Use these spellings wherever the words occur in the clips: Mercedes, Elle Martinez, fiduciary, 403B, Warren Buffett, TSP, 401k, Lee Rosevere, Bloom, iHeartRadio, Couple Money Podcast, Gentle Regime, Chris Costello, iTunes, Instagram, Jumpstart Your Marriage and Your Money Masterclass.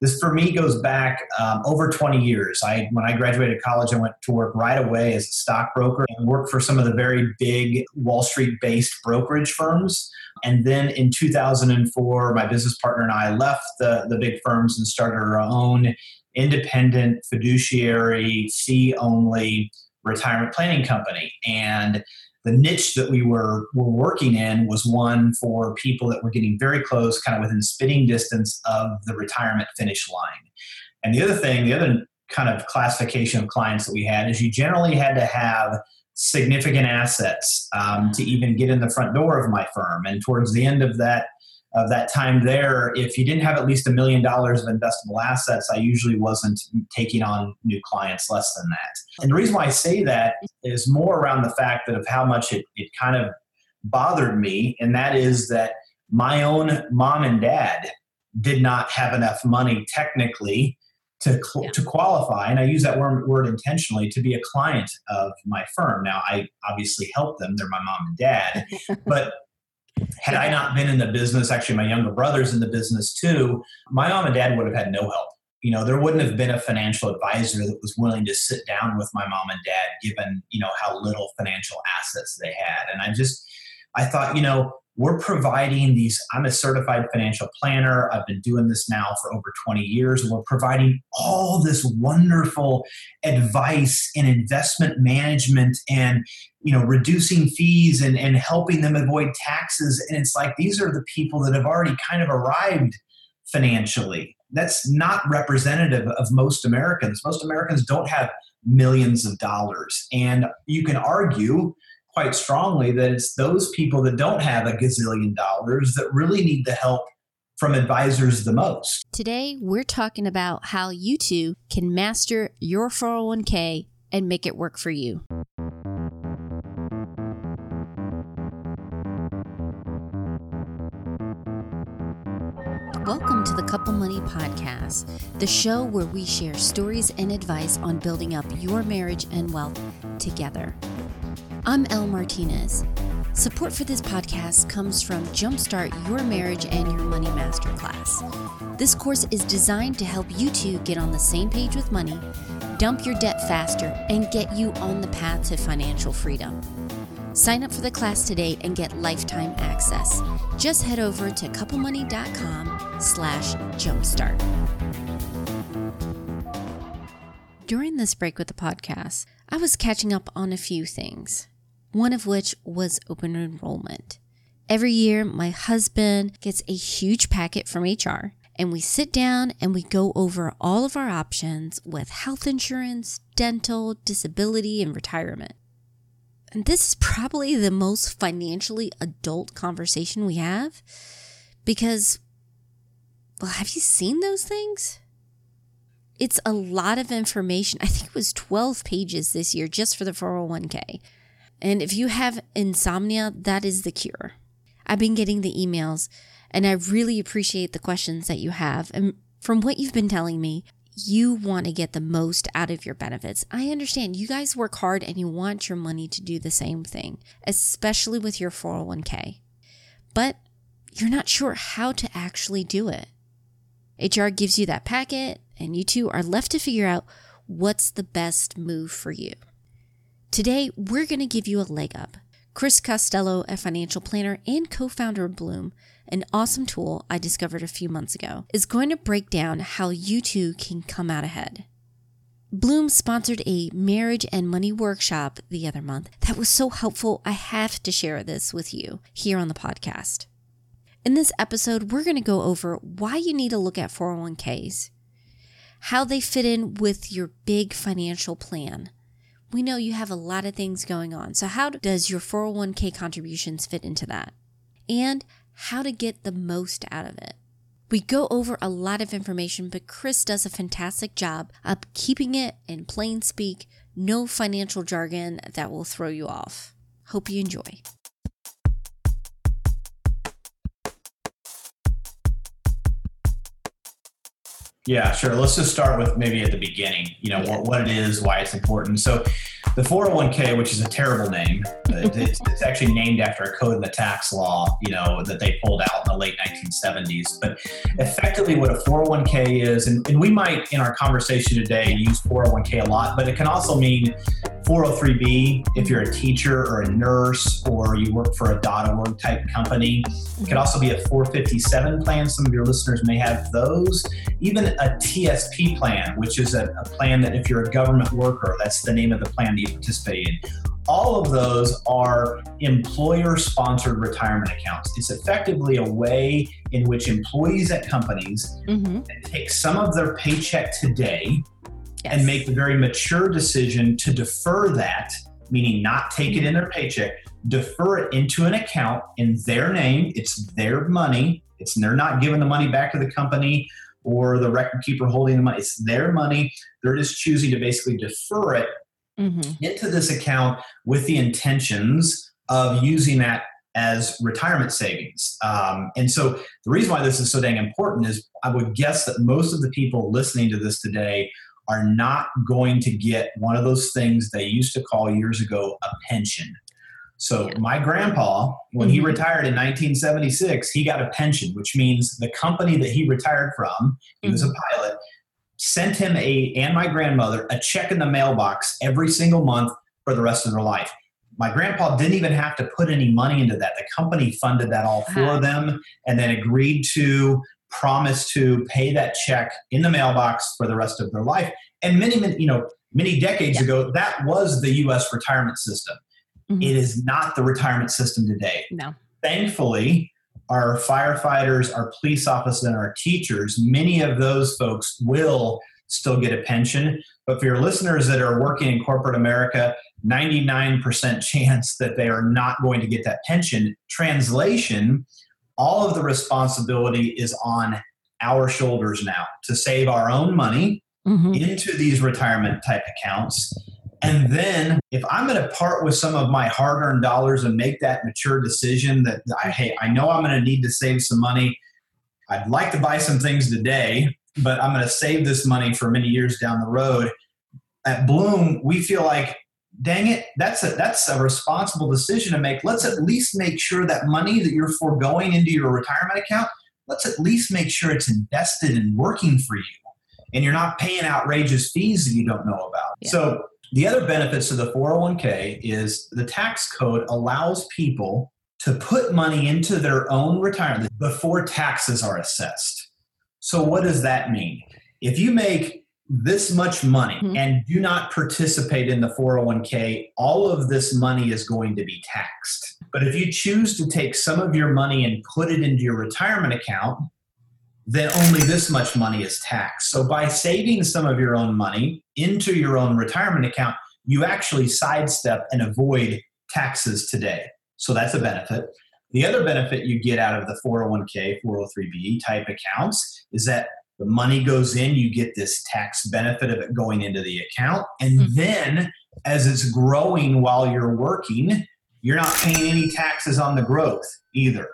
This for me goes back over 20 years. When I graduated college, I went to work right away as a stockbroker and worked for some of the very big Wall Street-based brokerage firms. And then in 2004, my business partner and I left the big firms and started our own independent fiduciary, fee-only retirement planning company. And the niche that we were working in was one for people that were getting very close, kind of within spitting distance of the retirement finish line. And the other kind of classification of clients that we had is you generally had to have significant assets to even get in the front door of my firm. And towards the end of that time there, if you didn't have at least $1 million of investable assets, I usually wasn't taking on new clients less than that. And the reason why I say that is more around the fact that of how much it kind of bothered me. And that is that my own mom and dad did not have enough money technically to qualify. And I use that word intentionally to be a client of my firm. Now, I obviously help them. They're my mom and dad. But had I not been in the business, actually my younger brother's in the business too, my mom and dad would have had no help. You know, there wouldn't have been a financial advisor that was willing to sit down with my mom and dad, given, you know, how little financial assets they had. And I thought, you know, we're providing these, I'm a certified financial planner. I've been doing this now for over 20 years. And we're providing all this wonderful advice in investment management and, you know, reducing fees and helping them avoid taxes. And it's like, these are the people that have already kind of arrived financially. That's not representative of most Americans. Most Americans don't have millions of dollars. And you can argue quite strongly that it's those people that don't have a gazillion dollars that really need the help from advisors the most. Today, we're talking about how you two can master your 401k and make it work for you. Welcome to the Couple Money Podcast, the show where we share stories and advice on building up your marriage and wealth together. I'm Elle Martinez. Support for this podcast comes from Jumpstart Your Marriage and Your Money Masterclass. This course is designed to help you two get on the same page with money, dump your debt faster, and get you on the path to financial freedom. Sign up for the class today and get lifetime access. Just head over to couplemoney.com/jumpstart. During this break with the podcast, I was catching up on a few things, one of which was open enrollment. Every year, my husband gets a huge packet from HR, and we sit down and we go over all of our options with health insurance, dental, disability, and retirement. And this is probably the most financially adult conversation we have because, well, have you seen those things? It's a lot of information. I think it was 12 pages this year just for the 401k. And if you have insomnia, that is the cure. I've been getting the emails and I really appreciate the questions that you have. And from what you've been telling me, you want to get the most out of your benefits. I understand you guys work hard and you want your money to do the same thing, especially with your 401k. But you're not sure how to actually do it. HR gives you that packet and you two are left to figure out what's the best move for you. Today, we're going to give you a leg up. Chris Costello, a financial planner and co-founder of Bloom, an awesome tool I discovered a few months ago, is going to break down how you two can come out ahead. Bloom sponsored a marriage and money workshop the other month that was so helpful, I have to share this with you here on the podcast. In this episode, we're going to go over why you need to look at 401ks, how they fit in with your big financial plan. We know you have a lot of things going on, so how does your 401k contributions fit into that? And how to get the most out of it. We go over a lot of information, but Chris does a fantastic job of keeping it in plain speak, no financial jargon that will throw you off. Hope you enjoy. Yeah, sure. Let's just start with maybe at the beginning, you know, what it is, why it's important. So The 401k, which is a terrible name, it's actually named after a code in the tax law, you know, that they pulled out in the late 1970s. But effectively what a 401k is, and we might in our conversation today use 401k a lot, but it can also mean 403B if you're a teacher or a nurse or you work for a .org type company. It could also be a 457 plan. Some of your listeners may have those. Even a TSP plan, which is a plan that if you're a government worker, that's the name of the plan that you participate in. All of those are employer-sponsored retirement accounts. It's effectively a way in which employees at companies take some of their paycheck today and make the very mature decision to defer that, meaning not take it in their paycheck, defer it into an account in their name. It's their money. They're not giving the money back to the company or the record keeper holding the money. It's their money. They're just choosing to basically defer it into this account with the intentions of using that as retirement savings. And so the reason why this is so dang important is I would guess that most of the people listening to this today are not going to get one of those things they used to call years ago a pension. So my grandpa, when he retired in 1976, he got a pension, which means the company that he retired from, he was a pilot, sent him and my grandmother a check in the mailbox every single month for the rest of their life. My grandpa didn't even have to put any money into that. The company funded that all for them and then agreed to promise to pay that check in the mailbox for the rest of their life. And many decades ago, that was the U.S. retirement system. It is not the retirement system today. No. Thankfully, our firefighters, our police officers, and our teachers, many of those folks will still get a pension. But for your listeners that are working in corporate America, 99% chance that they are not going to get that pension. Translation, all of the responsibility is on our shoulders now to save our own money into these retirement type accounts. And then if I'm going to part with some of my hard-earned dollars and make that mature decision that, hey, I know I'm going to need to save some money. I'd like to buy some things today, but I'm going to save this money for many years down the road. At Bloom, we feel like, dang it, that's a responsible decision to make. Let's at least make sure that money that you're foregoing into your retirement account, let's at least make sure it's invested and working for you and you're not paying outrageous fees that you don't know about. Yeah. So the other benefits of the 401k is the tax code allows people to put money into their own retirement before taxes are assessed. So what does that mean? If you make this much money and do not participate in the 401k, all of this money is going to be taxed. But if you choose to take some of your money and put it into your retirement account, then only this much money is taxed. So by saving some of your own money into your own retirement account, you actually sidestep and avoid taxes today. So that's a benefit. The other benefit you get out of the 401k, 403b type accounts is that the money goes in, you get this tax benefit of it going into the account. And then as it's growing while you're working, you're not paying any taxes on the growth either.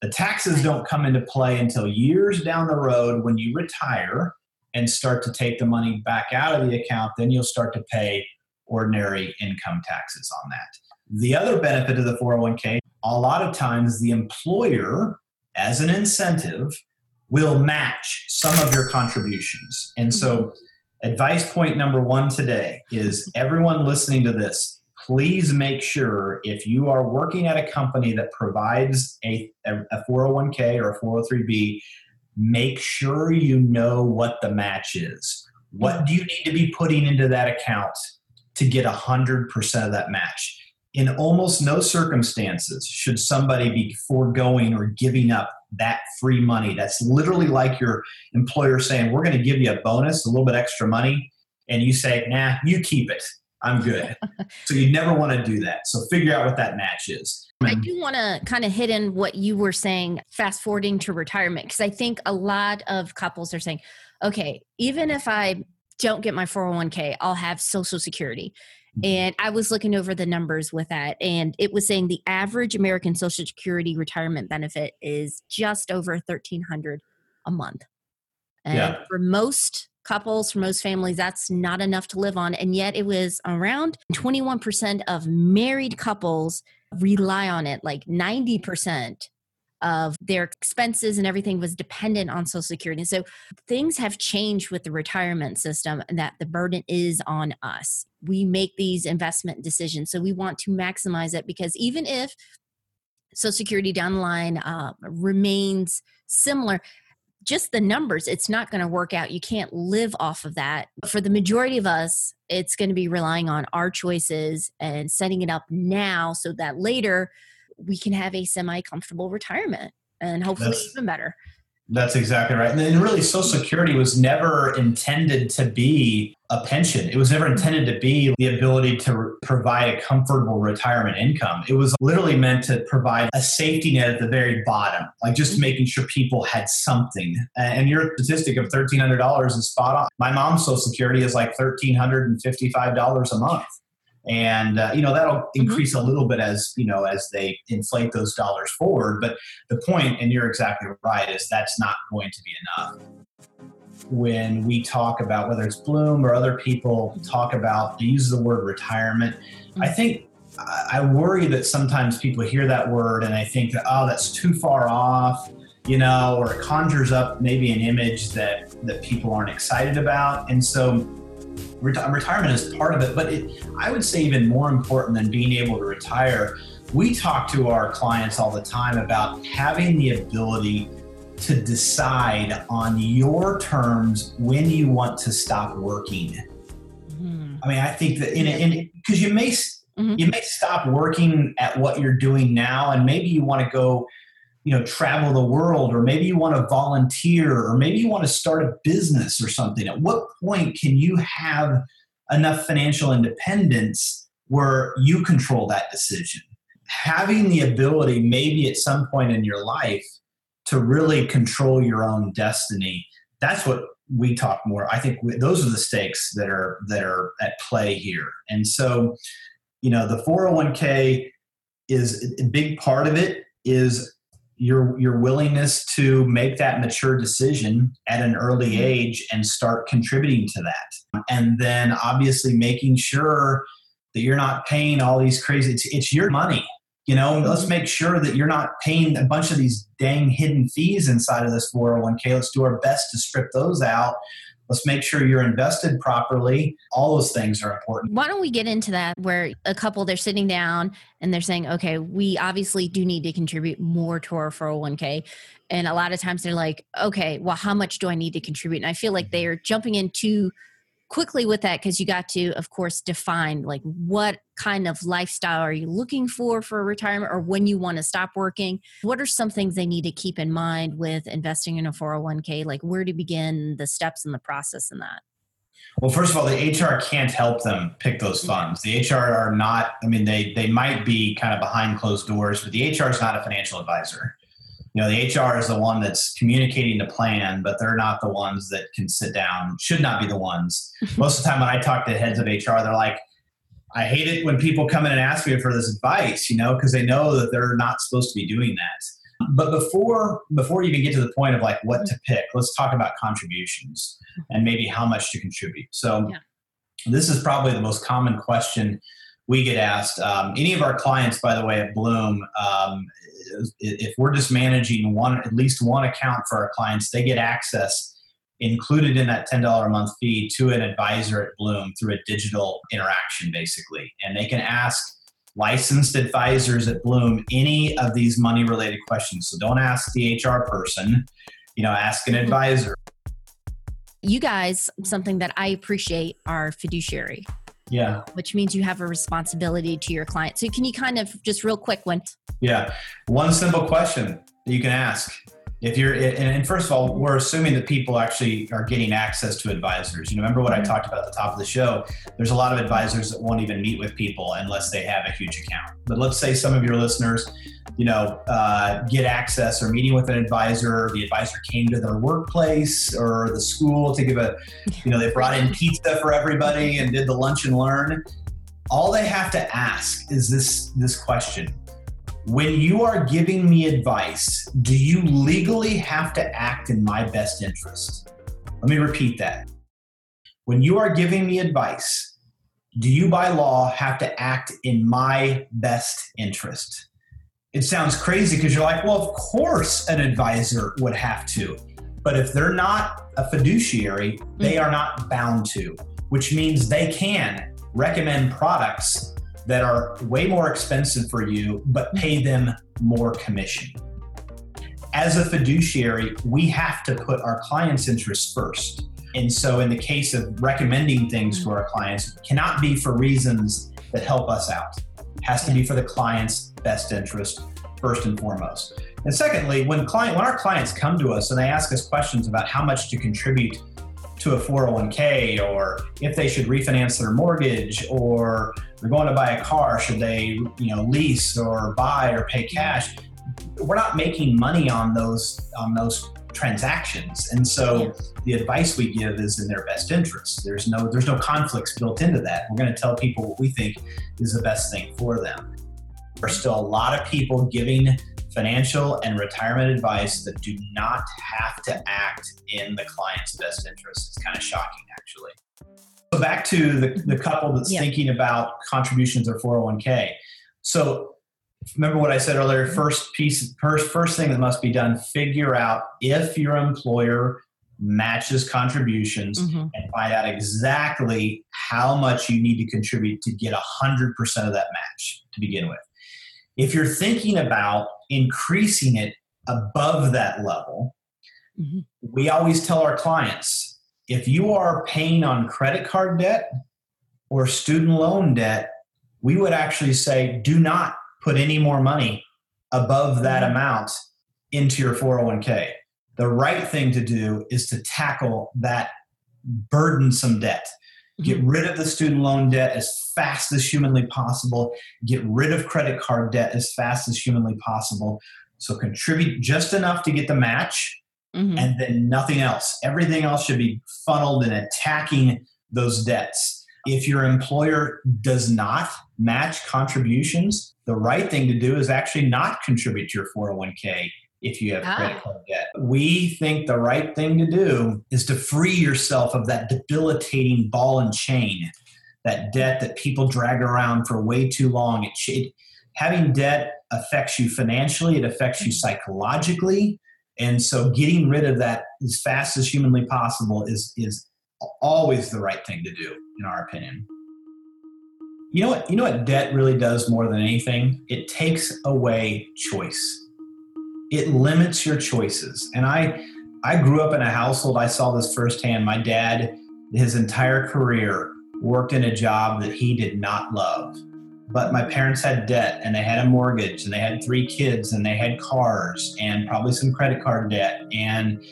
The taxes don't come into play until years down the road when you retire and start to take the money back out of the account. Then you'll start to pay ordinary income taxes on that. The other benefit of the 401k, a lot of times the employer, as an incentive, will match some of your contributions. And so advice point number one today is everyone listening to this, please make sure if you are working at a company that provides a 401k or a 403b, make sure you know what the match is. What do you need to be putting into that account to get 100% of that match? In almost no circumstances should somebody be foregoing or giving up that free money. That's literally like your employer saying, we're going to give you a bonus, a little bit extra money, and you say, nah, you keep it. I'm good. So you never want to do that. So figure out what that match is. I do want to kind of hit in what you were saying, fast forwarding to retirement, because I think a lot of couples are saying, okay, even if I don't get my 401k, I'll have Social Security. And I was looking over the numbers with that, and it was saying the average American Social Security retirement benefit is just over $1,300 a month. And for most couples, for most families, that's not enough to live on. And yet it was around 21% of married couples rely on it. Like 90% of their expenses and everything was dependent on Social Security. And so things have changed with the retirement system, and that the burden is on us. We make these investment decisions. So we want to maximize it, because even if Social Security down the line remains similar, just the numbers, it's not going to work out. You can't live off of that. For the majority of us, it's going to be relying on our choices and setting it up now so that later we can have a semi-comfortable retirement, and hopefully even better. That's exactly right. And then really, Social Security was never intended to be a pension. It was never intended to be the ability to provide a comfortable retirement income. It was literally meant to provide a safety net at the very bottom, like just making sure people had something. And your statistic of $1,300 is spot on. My mom's Social Security is like $1,355 a month. And, that'll increase a little bit as they inflate those dollars forward. But the point, and you're exactly right, is that's not going to be enough. When we talk about, whether it's Bloom or other people talk about, they use the word retirement. I think I worry that sometimes people hear that word and they think that, oh, that's too far off, or it conjures up maybe an image that people aren't excited about. And so retirement is part of it, but I would say even more important than being able to retire, we talk to our clients all the time about having the ability to decide on your terms when you want to stop working. Mm-hmm. I mean, I think that because you may stop working at what you're doing now, and maybe you want to go travel the world, or maybe you want to volunteer, or maybe you want to start a business or something. At what point can you have enough financial independence where you control that decision? Having the ability, maybe at some point in your life, to really control your own destiny. That's what we talk more. I think those are the stakes that are at play here. And so, the 401k is a big part of it, is your willingness to make that mature decision at an early age and start contributing to that. And then obviously making sure that you're not paying all these crazy, it's your money. Let's make sure that you're not paying a bunch of these dang hidden fees inside of this 401k. Let's do our best to strip those out. Let's make sure you're invested properly. All those things are important. Why don't we get into that, where a couple, they're sitting down and they're saying, okay, we obviously do need to contribute more to our 401k. And a lot of times they're like, okay, well, how much do I need to contribute? And I feel like they are jumping in too quickly with that, because you got to, of course, define like what kind of lifestyle are you looking for retirement, or when you want to stop working. What are some things they need to keep in mind with investing in a 401k? Like, where to begin, the steps and the process in that? Well, first of all, the HR can't help them pick those funds. The HR are not, they might be kind of behind closed doors, but the HR is not a financial advisor. The HR is the one that's communicating the plan, but they're not the ones that can sit down, should not be the ones. Most of the time when I talk to heads of HR, they're like, I hate it when people come in and ask me for this advice, because they know that they're not supposed to be doing that. But before you even get to the point of like what to pick, let's talk about contributions and maybe how much to contribute. So This is probably the most common question we get asked. Any of our clients, by the way, at Bloom, if we're just managing at least one account for our clients, they get access included in that $10 a month fee to an advisor at Bloom through a digital interaction, basically. And they can ask licensed advisors at Bloom any of these money related questions. So don't ask the HR person, ask an advisor. You guys, something that I appreciate are fiduciary. Yeah. Which means you have a responsibility to your client. So can you kind of just real quick one? Yeah. One simple question that you can ask. And first of all, we're assuming that people actually are getting access to advisors. Remember what I talked about at the top of the show? There's a lot of advisors that won't even meet with people unless they have a huge account. But let's say some of your listeners, get access or meeting with an advisor. The advisor came to their workplace or the school to give they brought in pizza for everybody and did the lunch and learn. All they have to ask is this question. When you are giving me advice, do you legally have to act in my best interest? Let me repeat that. when you are giving me advice, do you by law have to act in my best interest? It sounds crazy because you're like, well, of course an advisor would have to. But if they're not a fiduciary, they are not bound to, which means they can recommend products that are way more expensive for you, but pay them more commission. As a fiduciary, we have to put our clients' interests first. And so in the case of recommending things to our clients, it cannot be for reasons that help us out. It has to be for the client's best interest, first and foremost. And secondly, when our clients come to us and they ask us questions about how much to contribute to a 401k, or if they should refinance their mortgage, or they're going to buy a car, should they, lease or buy or pay cash? We're not making money on those transactions. And so the advice we give is in their best interest. There's no conflicts built into that. We're going to tell people what we think is the best thing for them. There's still a lot of people giving financial and retirement advice that do not have to act in the client's best interest. It's kind of shocking, actually. So back to the couple that's thinking about contributions or 401k. So remember what I said earlier, first thing that must be done, figure out if your employer matches contributions and find out exactly how much you need to contribute to get 100% of that match to begin with. If you're thinking about increasing it above that level, we always tell our clients, if you are paying on credit card debt or student loan debt, we would actually say, do not put any more money above that amount into your 401k. The right thing to do is to tackle that burdensome debt. Get rid of the student loan debt as fast as humanly possible. Get rid of credit card debt as fast as humanly possible. So contribute just enough to get the match and then nothing else. Everything else should be funneled in attacking those debts. If your employer does not match contributions, the right thing to do is actually not contribute to your 401k if you have credit card debt. We think the right thing to do is to free yourself of that debilitating ball and chain, that debt that people drag around for way too long. Having debt affects you financially, it affects you psychologically, and so getting rid of that as fast as humanly possible is always the right thing to do, in our opinion. You know what debt really does more than anything? It takes away choice. It limits your choices. And I grew up in a household, I saw this firsthand. My dad, his entire career, worked in a job that he did not love. But my parents had debt, and they had a mortgage, and they had 3 kids, and they had cars, and probably some credit card debt. And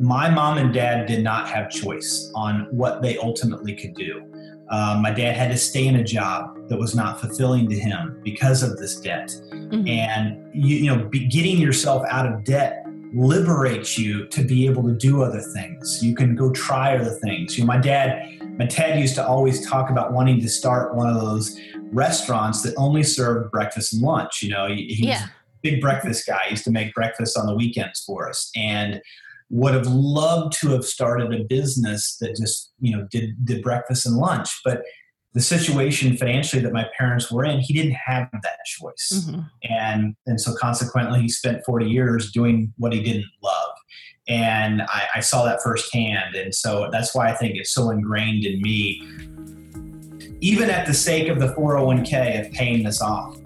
my mom and dad did not have choice on what they ultimately could do. My dad had to stay in a job that was not fulfilling to him because of this debt. And getting yourself out of debt liberates you to be able to do other things. You can go try other things. My dad used to always talk about wanting to start one of those restaurants that only served breakfast and lunch. He was a big breakfast guy. He used to make breakfast on the weekends for us, and would have loved to have started a business that just, did breakfast and lunch. But the situation financially that my parents were in, he didn't have that choice. And so consequently, he spent 40 years doing what he didn't love. And I saw that firsthand. And so that's why I think it's so ingrained in me, even at the sake of the 401k, of paying this off.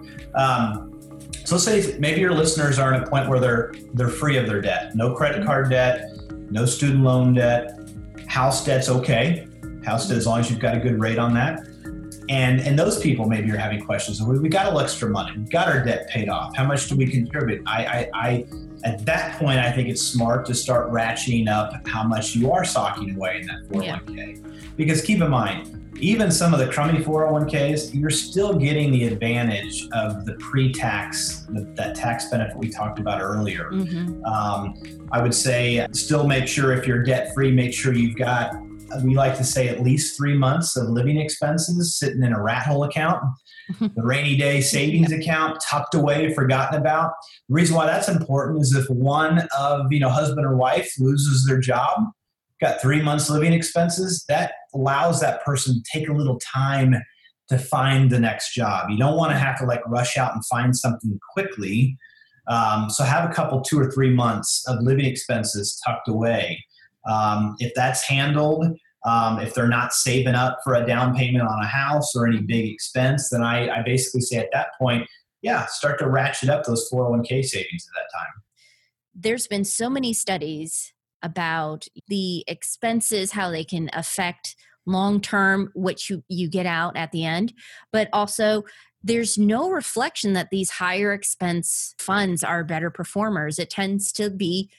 So say maybe your listeners are at a point where they're free of their debt. No credit card debt, no student loan debt, house debt's okay. House debt, as long as you've got a good rate on that. And those people maybe are having questions. We got a little extra money. We got our debt paid off. How much do we contribute? I at that point, I think it's smart to start ratcheting up how much you are socking away in that 401k. Because keep in mind, even some of the crummy 401ks, you're still getting the advantage of the pre-tax, that tax benefit we talked about earlier. I would say still make sure if you're debt-free, make sure you've got, we like to say, at least 3 months of living expenses sitting in a rat hole account, the rainy day savings account tucked away, forgotten about. The reason why that's important is if one of husband or wife loses their job, got 3 months living expenses, that allows that person to take a little time to find the next job. You don't want to have to like rush out and find something quickly. So have a couple, 2 or 3 months of living expenses tucked away. If that's handled, if they're not saving up for a down payment on a house or any big expense, then I basically say at that point, yeah, start to ratchet up those 401k savings at that time. There's been so many studies about the expenses, how they can affect long-term, what you get out at the end. But also, there's no reflection that these higher expense funds are better performers. It tends to be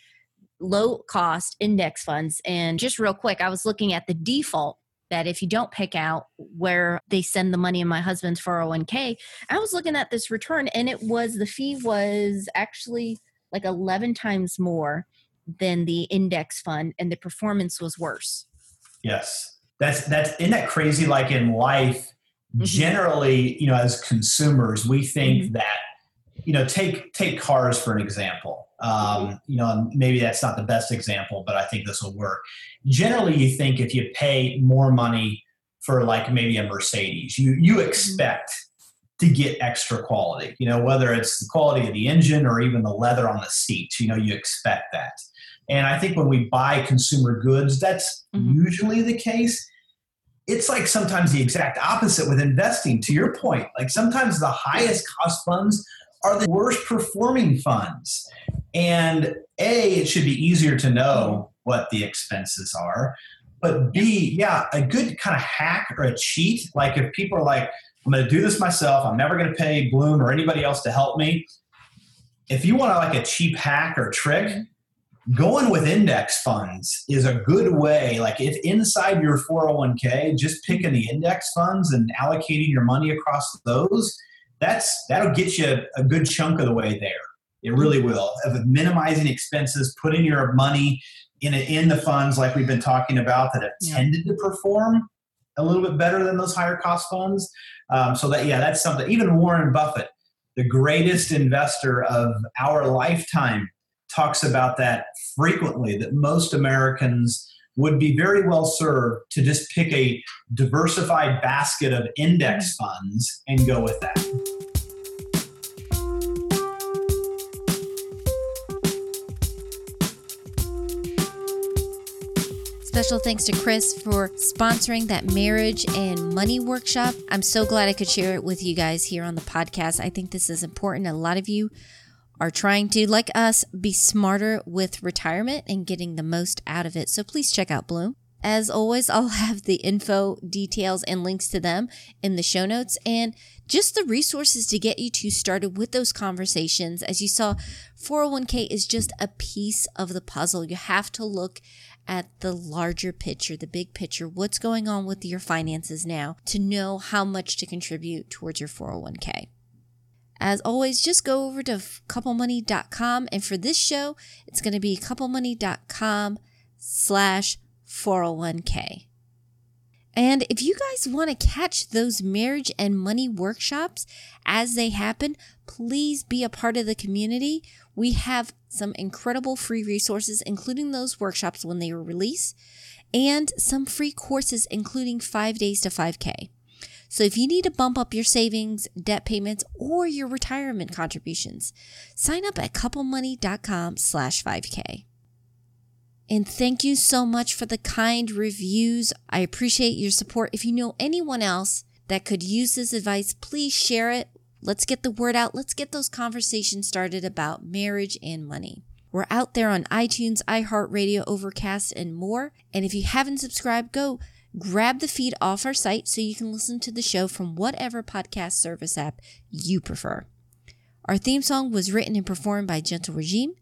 low-cost index funds. And just real quick, I was looking at the default that if you don't pick out where they send the money in my husband's 401k, I was looking at this return and it was, the fee was actually like 11 times more than the index fund and the performance was worse. Yes. That's isn't that crazy? Like in life, generally, you know, as consumers, we think that, you know, take cars for an example. You know, maybe that's not the best example, but I think this will work. Generally, you think if you pay more money for like maybe a Mercedes, you expect to get extra quality, you know, whether it's the quality of the engine or even the leather on the seat, you know, you expect that. And I think when we buy consumer goods, that's usually the case. It's like sometimes the exact opposite with investing, to your point. Like sometimes the highest cost funds are the worst performing funds. And A, it should be easier to know what the expenses are. But B, yeah, a good kind of hack or a cheat, like if people are like, I'm going to do this myself, I'm never going to pay Bloom or anybody else to help me. If you want like a cheap hack or trick, going with index funds is a good way. Like if inside your 401k, just picking the index funds and allocating your money across those, that'll get you a good chunk of the way there. It really will. Of minimizing expenses, putting your money in the funds like we've been talking about that have tended to perform a little bit better than those higher cost funds. So that's something. Even Warren Buffett, the greatest investor of our lifetime, talks about that frequently, that most Americans would be very well served to just pick a diversified basket of index funds and go with that. Special thanks to Chris for sponsoring that marriage and money workshop. I'm so glad I could share it with you guys here on the podcast. I think this is important. A lot of you are trying to, like us, be smarter with retirement and getting the most out of it. So please check out Bloom. As always, I'll have the info, details, and links to them in the show notes and just the resources to get you two started with those conversations. As you saw, 401k is just a piece of the puzzle. You have to look at the larger picture, the big picture, what's going on with your finances now to know how much to contribute towards your 401k. As always, just go over to couplemoney.com. And for this show, it's going to be couplemoney.com/401k. And if you guys want to catch those marriage and money workshops as they happen, please be a part of the community. We have some incredible free resources, including those workshops when they were released, and some free courses, including 5 days to 5K. So if you need to bump up your savings, debt payments, or your retirement contributions, sign up at couplemoney.com/5K. And thank you so much for the kind reviews. I appreciate your support. If you know anyone else that could use this advice, please share it. Let's get the word out. Let's get those conversations started about marriage and money. We're out there on iTunes, iHeartRadio, Overcast, and more. And if you haven't subscribed, go grab the feed off our site so you can listen to the show from whatever podcast service app you prefer. Our theme song was written and performed by Gentle Regime.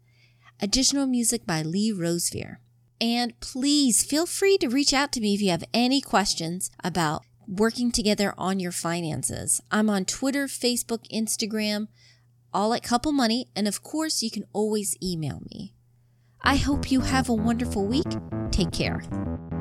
Additional music by Lee Rosevere. And please feel free to reach out to me if you have any questions about working together on your finances. I'm on Twitter, Facebook, Instagram, all at Couple Money. And of course, you can always email me. I hope you have a wonderful week. Take care.